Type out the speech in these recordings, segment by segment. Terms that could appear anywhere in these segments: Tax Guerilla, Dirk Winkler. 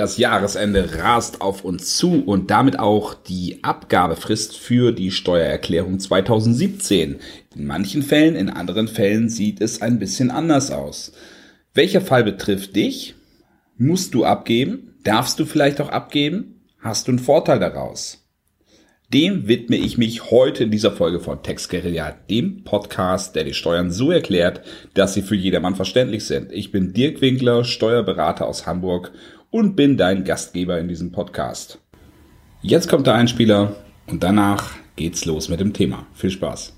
Das Jahresende rast auf uns zu und damit auch die Abgabefrist für die Steuererklärung 2017. In manchen Fällen, in anderen Fällen sieht es ein bisschen anders aus. Welcher Fall betrifft dich? Musst du abgeben? Darfst du vielleicht auch abgeben? Hast du einen Vorteil daraus? Dem widme ich mich heute in dieser Folge von Tax Guerilla, dem Podcast, der die Steuern so erklärt, dass sie für jedermann verständlich sind. Ich bin Dirk Winkler, Steuerberater aus Hamburg und bin dein Gastgeber in diesem Podcast. Jetzt kommt der Einspieler und danach geht's los mit dem Thema. Viel Spaß.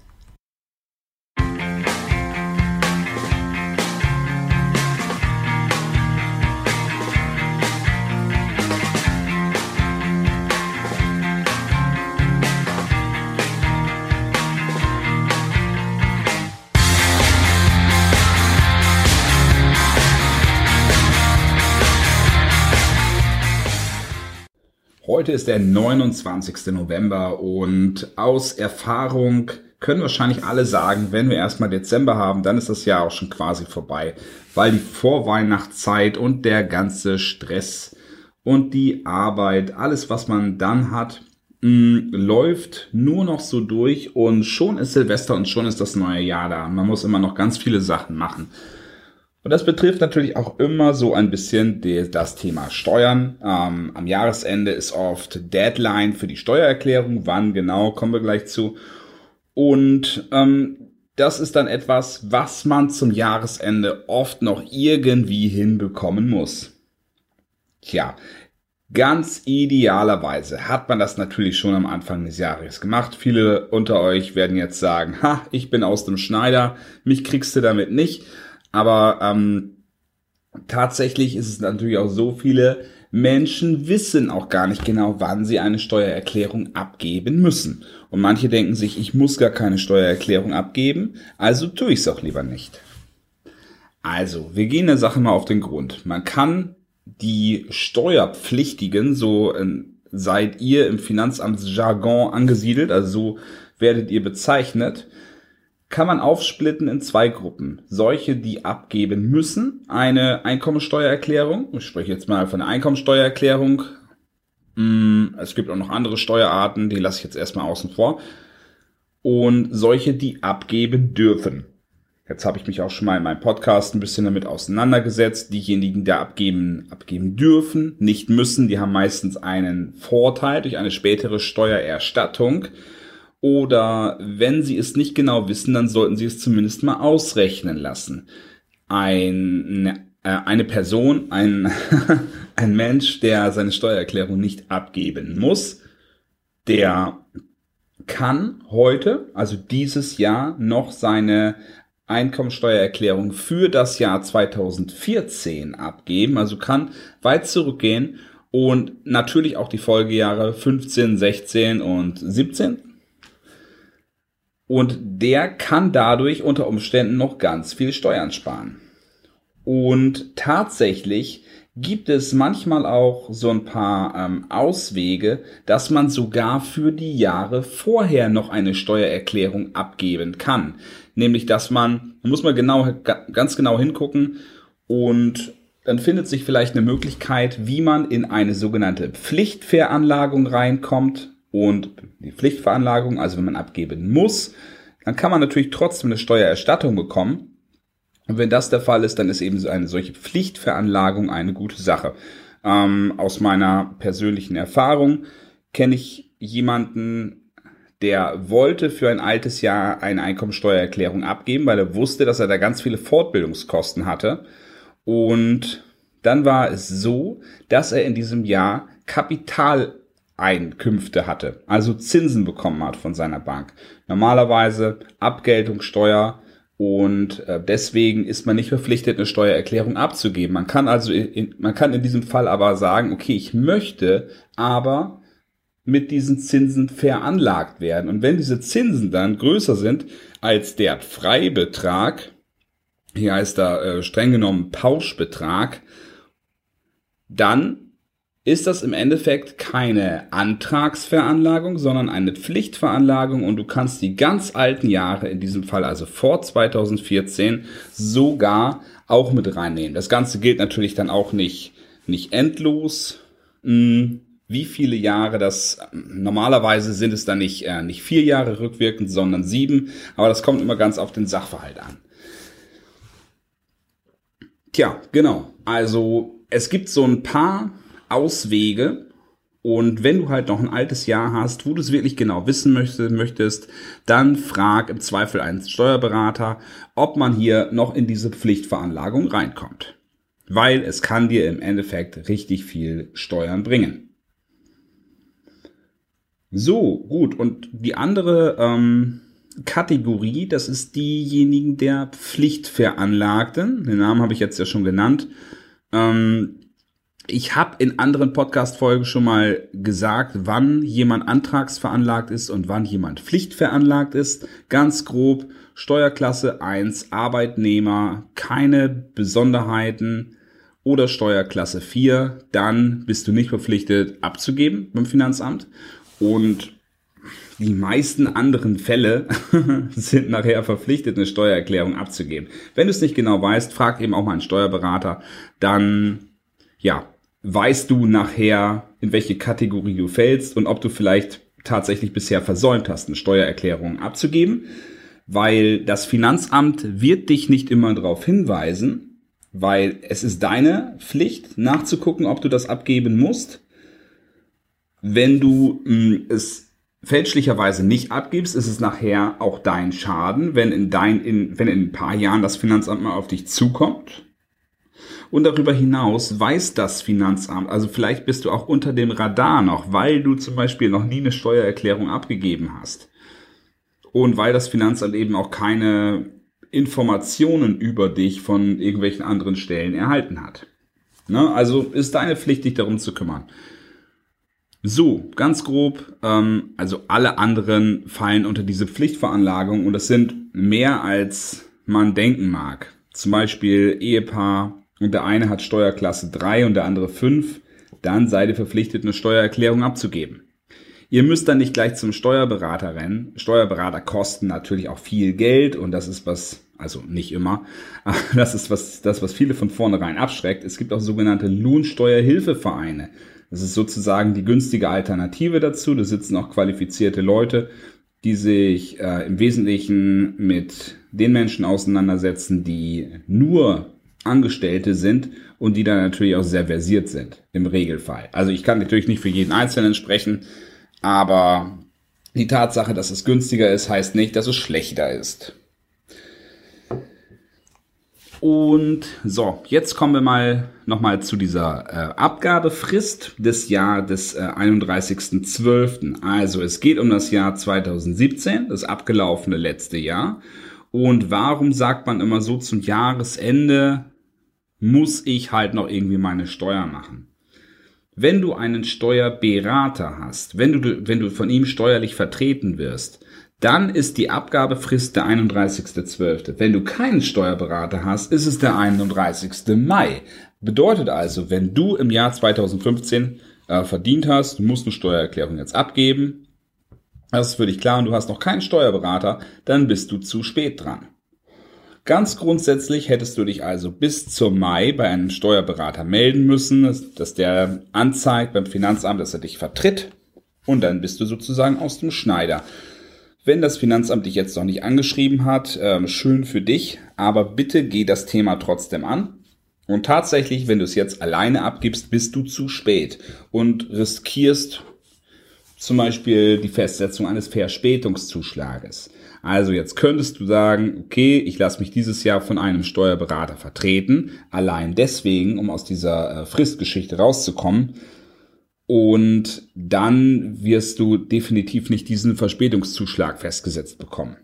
Heute ist der 29. November und aus Erfahrung können wahrscheinlich alle sagen, wenn wir erstmal Dezember haben, dann ist das Jahr auch schon quasi vorbei, weil die Vorweihnachtszeit und der ganze Stress und die Arbeit, alles was man dann hat, läuft nur noch so durch und schon ist Silvester und schon ist das neue Jahr da. Man muss immer noch ganz viele Sachen machen. Und das betrifft natürlich auch immer so ein bisschen das Thema Steuern. Am Jahresende ist oft Deadline für die Steuererklärung. Wann genau, kommen wir gleich zu. Und das ist dann etwas, was man zum Jahresende oft noch irgendwie hinbekommen muss. Tja, ganz idealerweise hat man das natürlich schon am Anfang des Jahres gemacht. Viele unter euch werden jetzt sagen, ha, ich bin aus dem Schneider, mich kriegst du damit nicht. Aber tatsächlich ist es natürlich auch so, viele Menschen wissen auch gar nicht genau, wann sie eine Steuererklärung abgeben müssen. Und manche denken sich, ich muss gar keine Steuererklärung abgeben, also tue ich es auch lieber nicht. Also, wir gehen der Sache mal auf den Grund. Man kann die Steuerpflichtigen, so seid ihr im Finanzamtsjargon angesiedelt, also so werdet ihr bezeichnet, kann man aufsplitten in zwei Gruppen. Solche, die abgeben müssen, eine Einkommensteuererklärung. Ich spreche jetzt mal von einer Einkommensteuererklärung. Es gibt auch noch andere Steuerarten, die lasse ich jetzt erstmal außen vor. Und solche, die abgeben dürfen. Jetzt habe ich mich auch schon mal in meinem Podcast ein bisschen damit auseinandergesetzt. Diejenigen, die abgeben dürfen, nicht müssen, die haben meistens einen Vorteil durch eine spätere Steuererstattung. Oder wenn sie es nicht genau wissen, dann sollten sie es zumindest mal ausrechnen lassen. Eine Person, ein Mensch, der seine Steuererklärung nicht abgeben muss, der kann heute, also dieses Jahr, noch seine Einkommensteuererklärung für das Jahr 2014 abgeben. Also kann weit zurückgehen und natürlich auch die Folgejahre 15, 16 und 17. Und der kann dadurch unter Umständen noch ganz viel Steuern sparen. Und tatsächlich gibt es manchmal auch so ein paar Auswege, dass man sogar für die Jahre vorher noch eine Steuererklärung abgeben kann. Nämlich, dass man muss mal ganz genau hingucken und dann findet sich vielleicht eine Möglichkeit, wie man in eine sogenannte Pflichtveranlagung reinkommt. Und die Pflichtveranlagung, also wenn man abgeben muss, dann kann man natürlich trotzdem eine Steuererstattung bekommen. Und wenn das der Fall ist, dann ist eben eine solche Pflichtveranlagung eine gute Sache. Aus meiner persönlichen Erfahrung kenne ich jemanden, der wollte für ein altes Jahr eine Einkommensteuererklärung abgeben, weil er wusste, dass er da ganz viele Fortbildungskosten hatte. Und dann war es so, dass er in diesem Jahr Kapitaleinkünfte hatte, also Zinsen bekommen hat von seiner Bank. Normalerweise Abgeltungssteuer und deswegen ist man nicht verpflichtet, eine Steuererklärung abzugeben. Man kann also in diesem Fall aber sagen, okay, ich möchte aber mit diesen Zinsen veranlagt werden. Und wenn diese Zinsen dann größer sind als der Freibetrag, hier heißt da streng genommen Pauschbetrag, dann ist das im Endeffekt keine Antragsveranlagung, sondern eine Pflichtveranlagung und du kannst die ganz alten Jahre, in diesem Fall also vor 2014, sogar auch mit reinnehmen. Das Ganze gilt natürlich dann auch nicht nicht endlos. Wie viele Jahre das, normalerweise sind es dann nicht 4 Jahre rückwirkend, sondern 7, aber das kommt immer ganz auf den Sachverhalt an. Tja, genau, also es gibt so ein paar Auswege und wenn du halt noch ein altes Jahr hast, wo du es wirklich genau wissen möchtest, dann frag im Zweifel einen Steuerberater, ob man hier noch in diese Pflichtveranlagung reinkommt, weil es kann dir im Endeffekt richtig viel Steuern bringen. So, gut, und die andere Kategorie, das ist diejenigen der Pflichtveranlagten. Den Namen habe ich jetzt ja schon genannt. Ich habe in anderen Podcast-Folgen schon mal gesagt, wann jemand antragsveranlagt ist und wann jemand pflichtveranlagt ist. Ganz grob, Steuerklasse 1, Arbeitnehmer, keine Besonderheiten. Oder Steuerklasse 4, dann bist du nicht verpflichtet abzugeben beim Finanzamt. Und die meisten anderen Fälle sind nachher verpflichtet, eine Steuererklärung abzugeben. Wenn du es nicht genau weißt, frag eben auch mal einen Steuerberater. Dann ja, weißt du nachher, in welche Kategorie du fällst und ob du vielleicht tatsächlich bisher versäumt hast, eine Steuererklärung abzugeben. Weil das Finanzamt wird dich nicht immer darauf hinweisen, weil es ist deine Pflicht, nachzugucken, ob du das abgeben musst. Wenn du es fälschlicherweise nicht abgibst, ist es nachher auch dein Schaden, wenn in ein paar Jahren das Finanzamt mal auf dich zukommt. Und darüber hinaus weiß das Finanzamt, also vielleicht bist du auch unter dem Radar noch, weil du zum Beispiel noch nie eine Steuererklärung abgegeben hast. Und weil das Finanzamt eben auch keine Informationen über dich von irgendwelchen anderen Stellen erhalten hat. Ne? Also ist deine Pflicht, dich darum zu kümmern. So, ganz grob, also alle anderen fallen unter diese Pflichtveranlagung und das sind mehr, als man denken mag. Zum Beispiel Ehepaar und der eine hat Steuerklasse 3 und der andere 5, dann seid ihr verpflichtet, eine Steuererklärung abzugeben. Ihr müsst dann nicht gleich zum Steuerberater rennen. Steuerberater kosten natürlich auch viel Geld und das ist was, also nicht immer, aber das ist was viele von vornherein abschreckt. Es gibt auch sogenannte Lohnsteuerhilfevereine. Das ist sozusagen die günstige Alternative dazu. Da sitzen auch qualifizierte Leute, die sich im Wesentlichen mit den Menschen auseinandersetzen, die nur Angestellte sind und die dann natürlich auch sehr versiert sind im Regelfall. Also ich kann natürlich nicht für jeden Einzelnen sprechen, aber die Tatsache, dass es günstiger ist, heißt nicht, dass es schlechter ist. Und so, jetzt kommen wir mal nochmal zu dieser Abgabefrist des Jahr des 31.12. Also es geht um das Jahr 2017, das abgelaufene letzte Jahr. Und warum sagt man immer so zum Jahresende, muss ich halt noch irgendwie meine Steuer machen? Wenn du einen Steuerberater hast, wenn du von ihm steuerlich vertreten wirst, dann ist die Abgabefrist der 31.12. Wenn du keinen Steuerberater hast, ist es der 31. Mai. Bedeutet also, wenn du im Jahr 2015 verdient hast, du musst eine Steuererklärung jetzt abgeben, das ist für dich klar und du hast noch keinen Steuerberater, dann bist du zu spät dran. Ganz grundsätzlich hättest du dich also bis zum Mai bei einem Steuerberater melden müssen, dass der anzeigt beim Finanzamt, dass er dich vertritt und dann bist du sozusagen aus dem Schneider. Wenn das Finanzamt dich jetzt noch nicht angeschrieben hat, schön für dich, aber bitte geh das Thema trotzdem an. Und tatsächlich, wenn du es jetzt alleine abgibst, bist du zu spät und riskierst zum Beispiel die Festsetzung eines Verspätungszuschlages. Also jetzt könntest du sagen, okay, ich lasse mich dieses Jahr von einem Steuerberater vertreten, allein deswegen, um aus dieser Fristgeschichte rauszukommen. Und dann wirst du definitiv nicht diesen Verspätungszuschlag festgesetzt bekommen.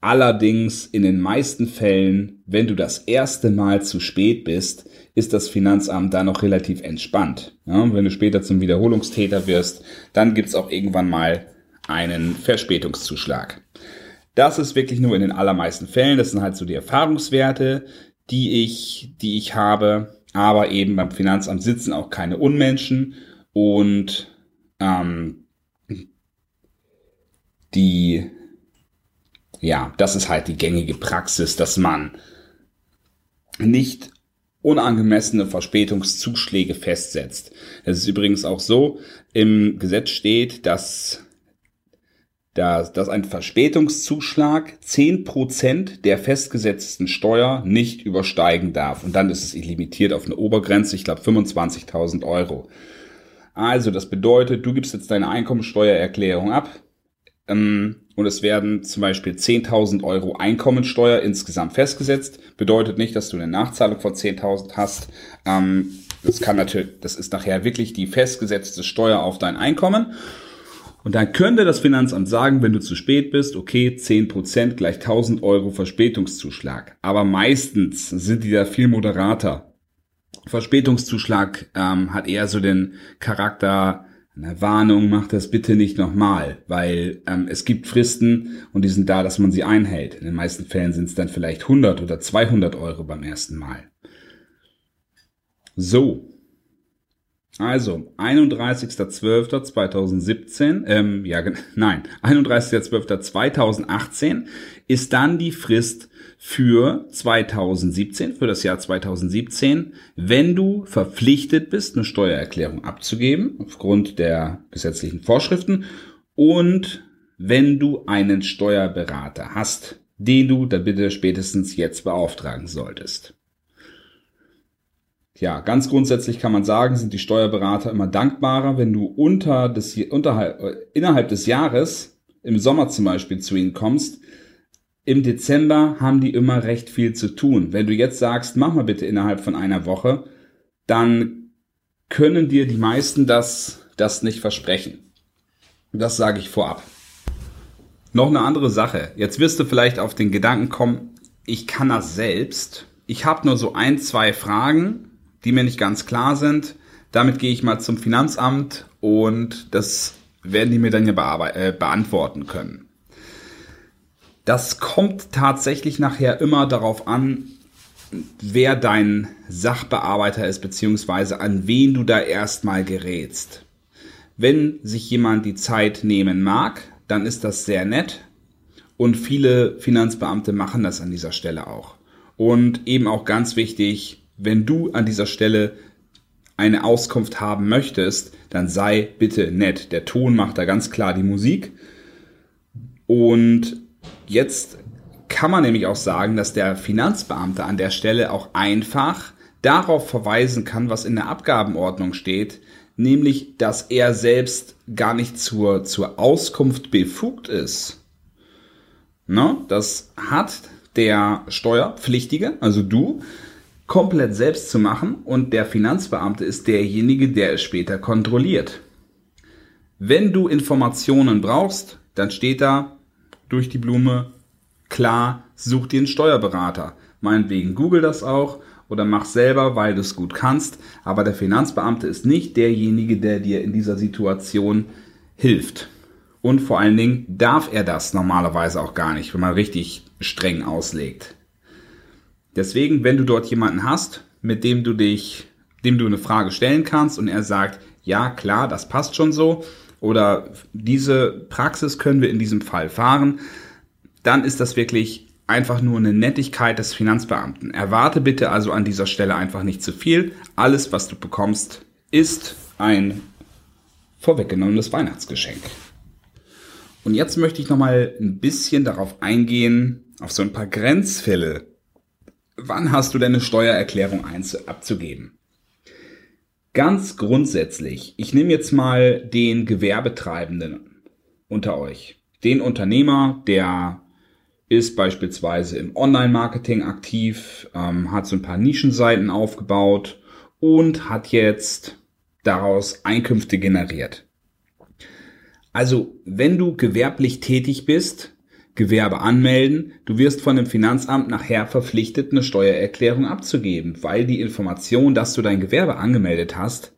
Allerdings in den meisten Fällen, wenn du das erste Mal zu spät bist, ist das Finanzamt da noch relativ entspannt. Ja, wenn du später zum Wiederholungstäter wirst, dann gibt es auch irgendwann mal einen Verspätungszuschlag. Das ist wirklich nur in den allermeisten Fällen. Das sind halt so die Erfahrungswerte, die ich habe. Aber eben beim Finanzamt sitzen auch keine Unmenschen. Und das ist halt die gängige Praxis, dass man nicht unangemessene Verspätungszuschläge festsetzt. Es ist übrigens auch so, im Gesetz steht, dass ein Verspätungszuschlag 10% der festgesetzten Steuer nicht übersteigen darf. Und dann ist es limitiert auf eine Obergrenze, ich glaube 25.000 Euro. Also das bedeutet, du gibst jetzt deine Einkommensteuererklärung ab und es werden zum Beispiel 10.000 Euro Einkommensteuer insgesamt festgesetzt. Bedeutet nicht, dass du eine Nachzahlung von 10.000 hast. Das ist nachher wirklich die festgesetzte Steuer auf dein Einkommen. Und dann könnte das Finanzamt sagen, wenn du zu spät bist, okay, 10% gleich 1.000 Euro Verspätungszuschlag. Aber meistens sind die da viel moderater. Verspätungszuschlag hat eher so den Charakter einer Warnung, mach das bitte nicht nochmal, weil es gibt Fristen und die sind da, dass man sie einhält. In den meisten Fällen sind es dann vielleicht 100 oder 200 Euro beim ersten Mal. So. Also, 31.12.2018 ist dann die Frist für 2017, für das Jahr 2017, wenn du verpflichtet bist, eine Steuererklärung abzugeben, aufgrund der gesetzlichen Vorschriften, und wenn du einen Steuerberater hast, den du da bitte spätestens jetzt beauftragen solltest. Ja, ganz grundsätzlich kann man sagen, sind die Steuerberater immer dankbarer, wenn du innerhalb des Jahres, im Sommer zum Beispiel, zu ihnen kommst. Im Dezember haben die immer recht viel zu tun. Wenn du jetzt sagst, mach mal bitte innerhalb von einer Woche, dann können dir die meisten das nicht versprechen. Das sage ich vorab. Noch eine andere Sache. Jetzt wirst du vielleicht auf den Gedanken kommen, ich kann das selbst. Ich habe nur so 1-2 Fragen, die mir nicht ganz klar sind. Damit gehe ich mal zum Finanzamt und das werden die mir dann ja beantworten können. Das kommt tatsächlich nachher immer darauf an, wer dein Sachbearbeiter ist, beziehungsweise an wen du da erstmal gerätst. Wenn sich jemand die Zeit nehmen mag, dann ist das sehr nett und viele Finanzbeamte machen das an dieser Stelle auch. Und eben auch ganz wichtig, wenn du an dieser Stelle eine Auskunft haben möchtest, dann sei bitte nett. Der Ton macht da ganz klar die Musik. Und jetzt kann man nämlich auch sagen, dass der Finanzbeamte an der Stelle auch einfach darauf verweisen kann, was in der Abgabenordnung steht, nämlich, dass er selbst gar nicht zur Auskunft befugt ist. Ne? Das hat der Steuerpflichtige, also du, komplett selbst zu machen und der Finanzbeamte ist derjenige, der es später kontrolliert. Wenn du Informationen brauchst, dann steht da durch die Blume klar, such dir einen Steuerberater. Meinetwegen google das auch oder mach selber, weil du es gut kannst, aber der Finanzbeamte ist nicht derjenige, der dir in dieser Situation hilft. Und vor allen Dingen darf er das normalerweise auch gar nicht, wenn man richtig streng auslegt. Deswegen, wenn du dort jemanden hast, mit dem du eine Frage stellen kannst und er sagt, ja klar, das passt schon so oder diese Praxis können wir in diesem Fall fahren, dann ist das wirklich einfach nur eine Nettigkeit des Finanzbeamten. Erwarte bitte also an dieser Stelle einfach nicht zu viel. Alles, was du bekommst, ist ein vorweggenommenes Weihnachtsgeschenk. Und jetzt möchte ich nochmal ein bisschen darauf eingehen, auf so ein paar Grenzfälle. Wann hast du denn eine Steuererklärung abzugeben? Ganz grundsätzlich, ich nehme jetzt mal den Gewerbetreibenden unter euch. Den Unternehmer, der ist beispielsweise im Online-Marketing aktiv, hat so ein paar Nischenseiten aufgebaut und hat jetzt daraus Einkünfte generiert. Also, wenn du gewerblich tätig bist, Gewerbe anmelden, du wirst von dem Finanzamt nachher verpflichtet, eine Steuererklärung abzugeben, weil die Information, dass du dein Gewerbe angemeldet hast,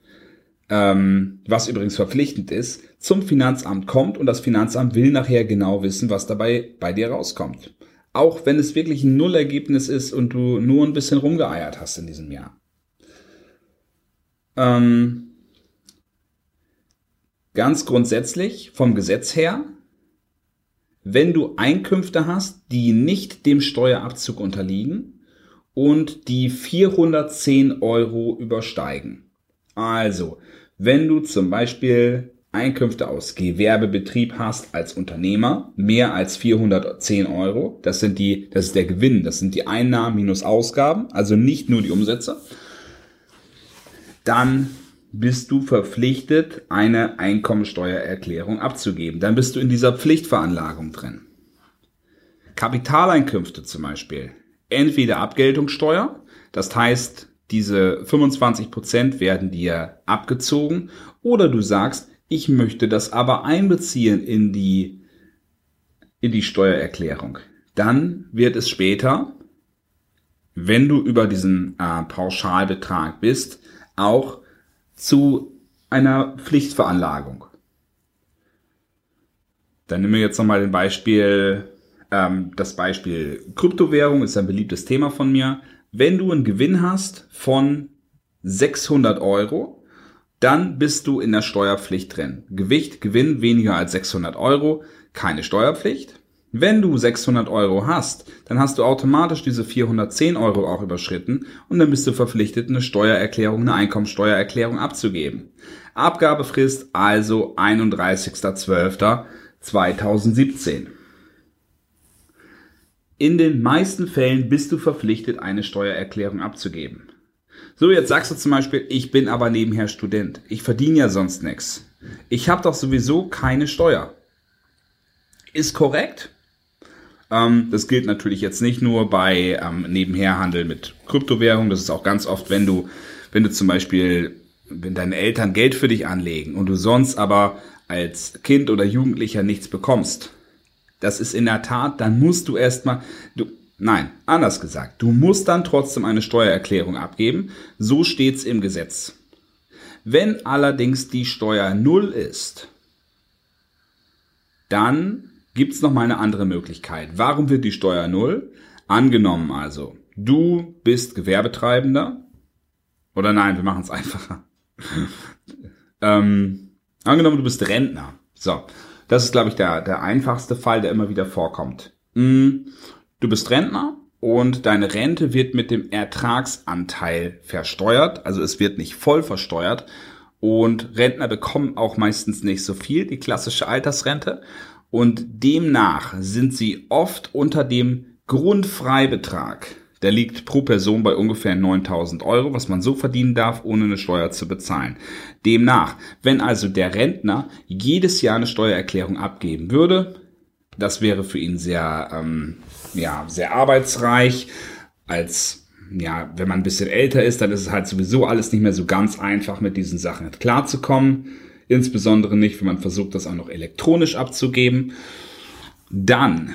was übrigens verpflichtend ist, zum Finanzamt kommt und das Finanzamt will nachher genau wissen, was dabei bei dir rauskommt. Auch wenn es wirklich ein Nullergebnis ist und du nur ein bisschen rumgeeiert hast in diesem Jahr. Ganz grundsätzlich vom Gesetz her, wenn du Einkünfte hast, die nicht dem Steuerabzug unterliegen und die 410 Euro übersteigen. Also, wenn du zum Beispiel Einkünfte aus Gewerbebetrieb hast als Unternehmer, mehr als 410 Euro, das ist der Gewinn, das sind die Einnahmen minus Ausgaben, also nicht nur die Umsätze, dann bist du verpflichtet, eine Einkommensteuererklärung abzugeben. Dann bist du in dieser Pflichtveranlagung drin. Kapitaleinkünfte zum Beispiel, entweder Abgeltungssteuer, das heißt, diese 25% werden dir abgezogen, oder du sagst, ich möchte das aber einbeziehen in die Steuererklärung. Dann wird es später, wenn du über diesen Pauschalbetrag bist, auch zu einer Pflichtveranlagung. Dann nehmen wir jetzt nochmal das Beispiel Kryptowährung, ist ein beliebtes Thema von mir. Wenn du einen Gewinn hast von 600 Euro, dann bist du in der Steuerpflicht drin. Gewinn weniger als 600 Euro, keine Steuerpflicht. Wenn du 600 Euro hast, dann hast du automatisch diese 410 Euro auch überschritten und dann bist du verpflichtet, eine Einkommensteuererklärung abzugeben. Abgabefrist also 31.12.2017. In den meisten Fällen bist du verpflichtet, eine Steuererklärung abzugeben. So, jetzt sagst du zum Beispiel, ich bin aber nebenher Student. Ich verdiene ja sonst nichts. Ich habe doch sowieso keine Steuer. Ist korrekt. Das gilt natürlich jetzt nicht nur bei Nebenherhandel mit Kryptowährung. Das ist auch ganz oft, wenn deine Eltern Geld für dich anlegen und du sonst aber als Kind oder Jugendlicher nichts bekommst. Das ist in der Tat, dann musst du du musst dann trotzdem eine Steuererklärung abgeben. So steht's im Gesetz. Wenn allerdings die Steuer 0 ist, dann gibt's noch mal eine andere Möglichkeit. Warum wird die Steuer 0? Angenommen also, du bist Gewerbetreibender, oder nein, wir machen's einfacher. Angenommen, du bist Rentner. So. Das ist, glaube ich, der einfachste Fall, der immer wieder vorkommt. Du bist Rentner und deine Rente wird mit dem Ertragsanteil versteuert. Also es wird nicht voll versteuert. Und Rentner bekommen auch meistens nicht so viel, die klassische Altersrente. Und demnach sind sie oft unter dem Grundfreibetrag. Der liegt pro Person bei ungefähr 9.000 Euro, was man so verdienen darf, ohne eine Steuer zu bezahlen. Demnach, wenn also der Rentner jedes Jahr eine Steuererklärung abgeben würde, das wäre für ihn sehr arbeitsreich. Wenn man ein bisschen älter ist, dann ist es halt sowieso alles nicht mehr so ganz einfach, mit diesen Sachen klarzukommen. Insbesondere nicht, wenn man versucht, das auch noch elektronisch abzugeben. Dann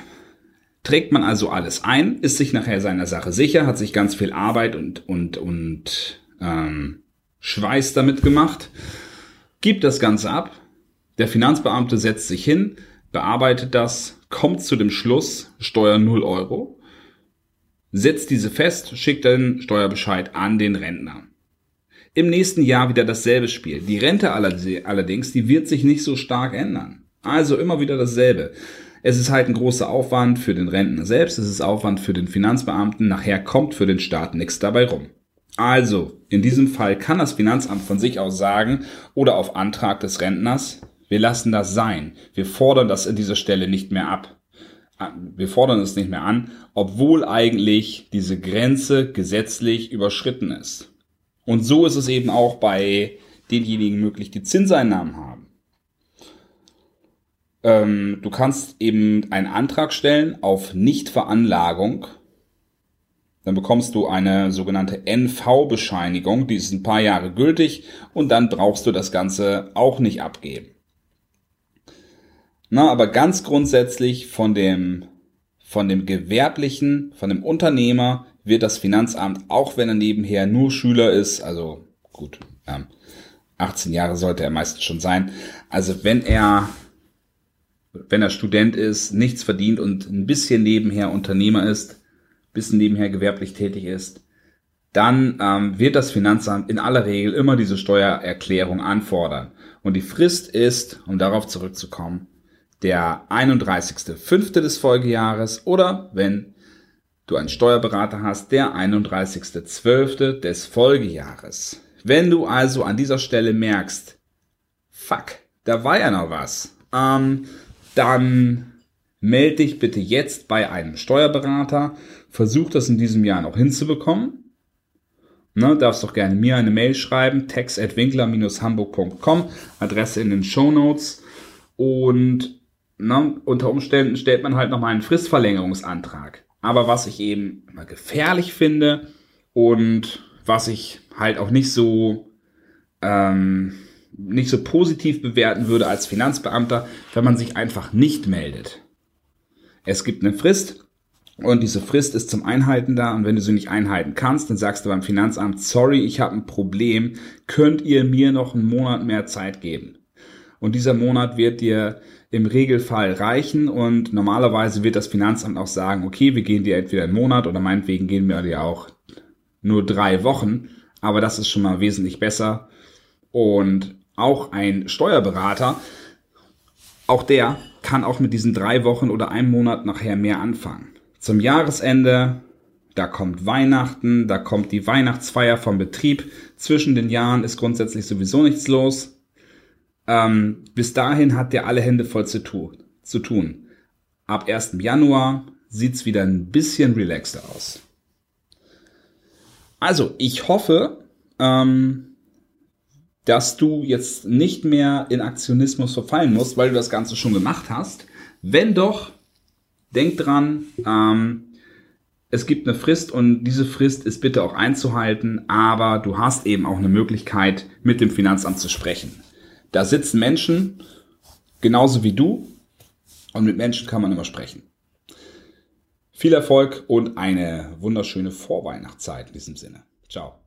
trägt man also alles ein, ist sich nachher seiner Sache sicher, hat sich ganz viel Arbeit und Schweiß damit gemacht, gibt das Ganze ab, der Finanzbeamte setzt sich hin, bearbeitet das, kommt zu dem Schluss, Steuer 0 Euro, setzt diese fest, schickt den Steuerbescheid an den Rentner. Im nächsten Jahr wieder dasselbe Spiel. Die Rente allerdings, die wird sich nicht so stark ändern. Also immer wieder dasselbe. Es ist halt ein großer Aufwand für den Rentner selbst, es ist Aufwand für den Finanzbeamten, nachher kommt für den Staat nichts dabei rum. Also, in diesem Fall kann das Finanzamt von sich aus sagen oder auf Antrag des Rentners, wir lassen das sein, wir fordern das an dieser Stelle nicht mehr ab. Wir fordern es nicht mehr an, obwohl eigentlich diese Grenze gesetzlich überschritten ist. Und so ist es eben auch bei denjenigen möglich, die Zinseinnahmen haben. Du kannst eben einen Antrag stellen auf Nichtveranlagung. Dann bekommst du eine sogenannte NV-Bescheinigung, die ist ein paar Jahre gültig und dann brauchst du das Ganze auch nicht abgeben. Aber ganz grundsätzlich von dem Unternehmer wird das Finanzamt, auch wenn er nebenher nur Schüler ist, also gut, 18 Jahre sollte er meistens schon sein, also wenn er Student ist, nichts verdient und ein bisschen nebenher Unternehmer ist, ein bisschen nebenher gewerblich tätig ist, dann wird das Finanzamt in aller Regel immer diese Steuererklärung anfordern. Und die Frist ist, um darauf zurückzukommen, der 31.05. des Folgejahres oder wenn du einen Steuerberater hast, der 31.12. des Folgejahres. Wenn du also an dieser Stelle merkst, fuck, da war ja noch was, dann melde dich bitte jetzt bei einem Steuerberater, versuch das in diesem Jahr noch hinzubekommen. Ne, darfst doch gerne mir eine Mail schreiben, tax@winkler-hamburg.com, Adresse in den Shownotes. Und ne, unter Umständen stellt man halt nochmal einen Fristverlängerungsantrag. Aber was ich eben immer gefährlich finde und was ich halt auch nicht so positiv bewerten würde als Finanzbeamter, wenn man sich einfach nicht meldet. Es gibt eine Frist und diese Frist ist zum Einhalten da und wenn du sie nicht einhalten kannst, dann sagst du beim Finanzamt, sorry, ich habe ein Problem, könnt ihr mir noch einen Monat mehr Zeit geben? Und dieser Monat wird dir im Regelfall reichen und normalerweise wird das Finanzamt auch sagen, okay, wir gehen dir entweder einen Monat oder meinetwegen gehen wir dir auch nur 3 Wochen, aber das ist schon mal wesentlich besser. Und auch ein Steuerberater, auch der kann auch mit diesen 3 Wochen oder einem Monat nachher mehr anfangen. Zum Jahresende, da kommt Weihnachten, da kommt die Weihnachtsfeier vom Betrieb, zwischen den Jahren ist grundsätzlich sowieso nichts los. Bis dahin hat der alle Hände voll zu tun. Ab 1. Januar sieht's wieder ein bisschen relaxter aus. Also, ich hoffe, dass du jetzt nicht mehr in Aktionismus verfallen musst, weil du das Ganze schon gemacht hast. Wenn doch, denk dran, es gibt eine Frist und diese Frist ist bitte auch einzuhalten, aber du hast eben auch eine Möglichkeit, mit dem Finanzamt zu sprechen. Da sitzen Menschen, genauso wie du, und mit Menschen kann man immer sprechen. Viel Erfolg und eine wunderschöne Vorweihnachtszeit in diesem Sinne. Ciao.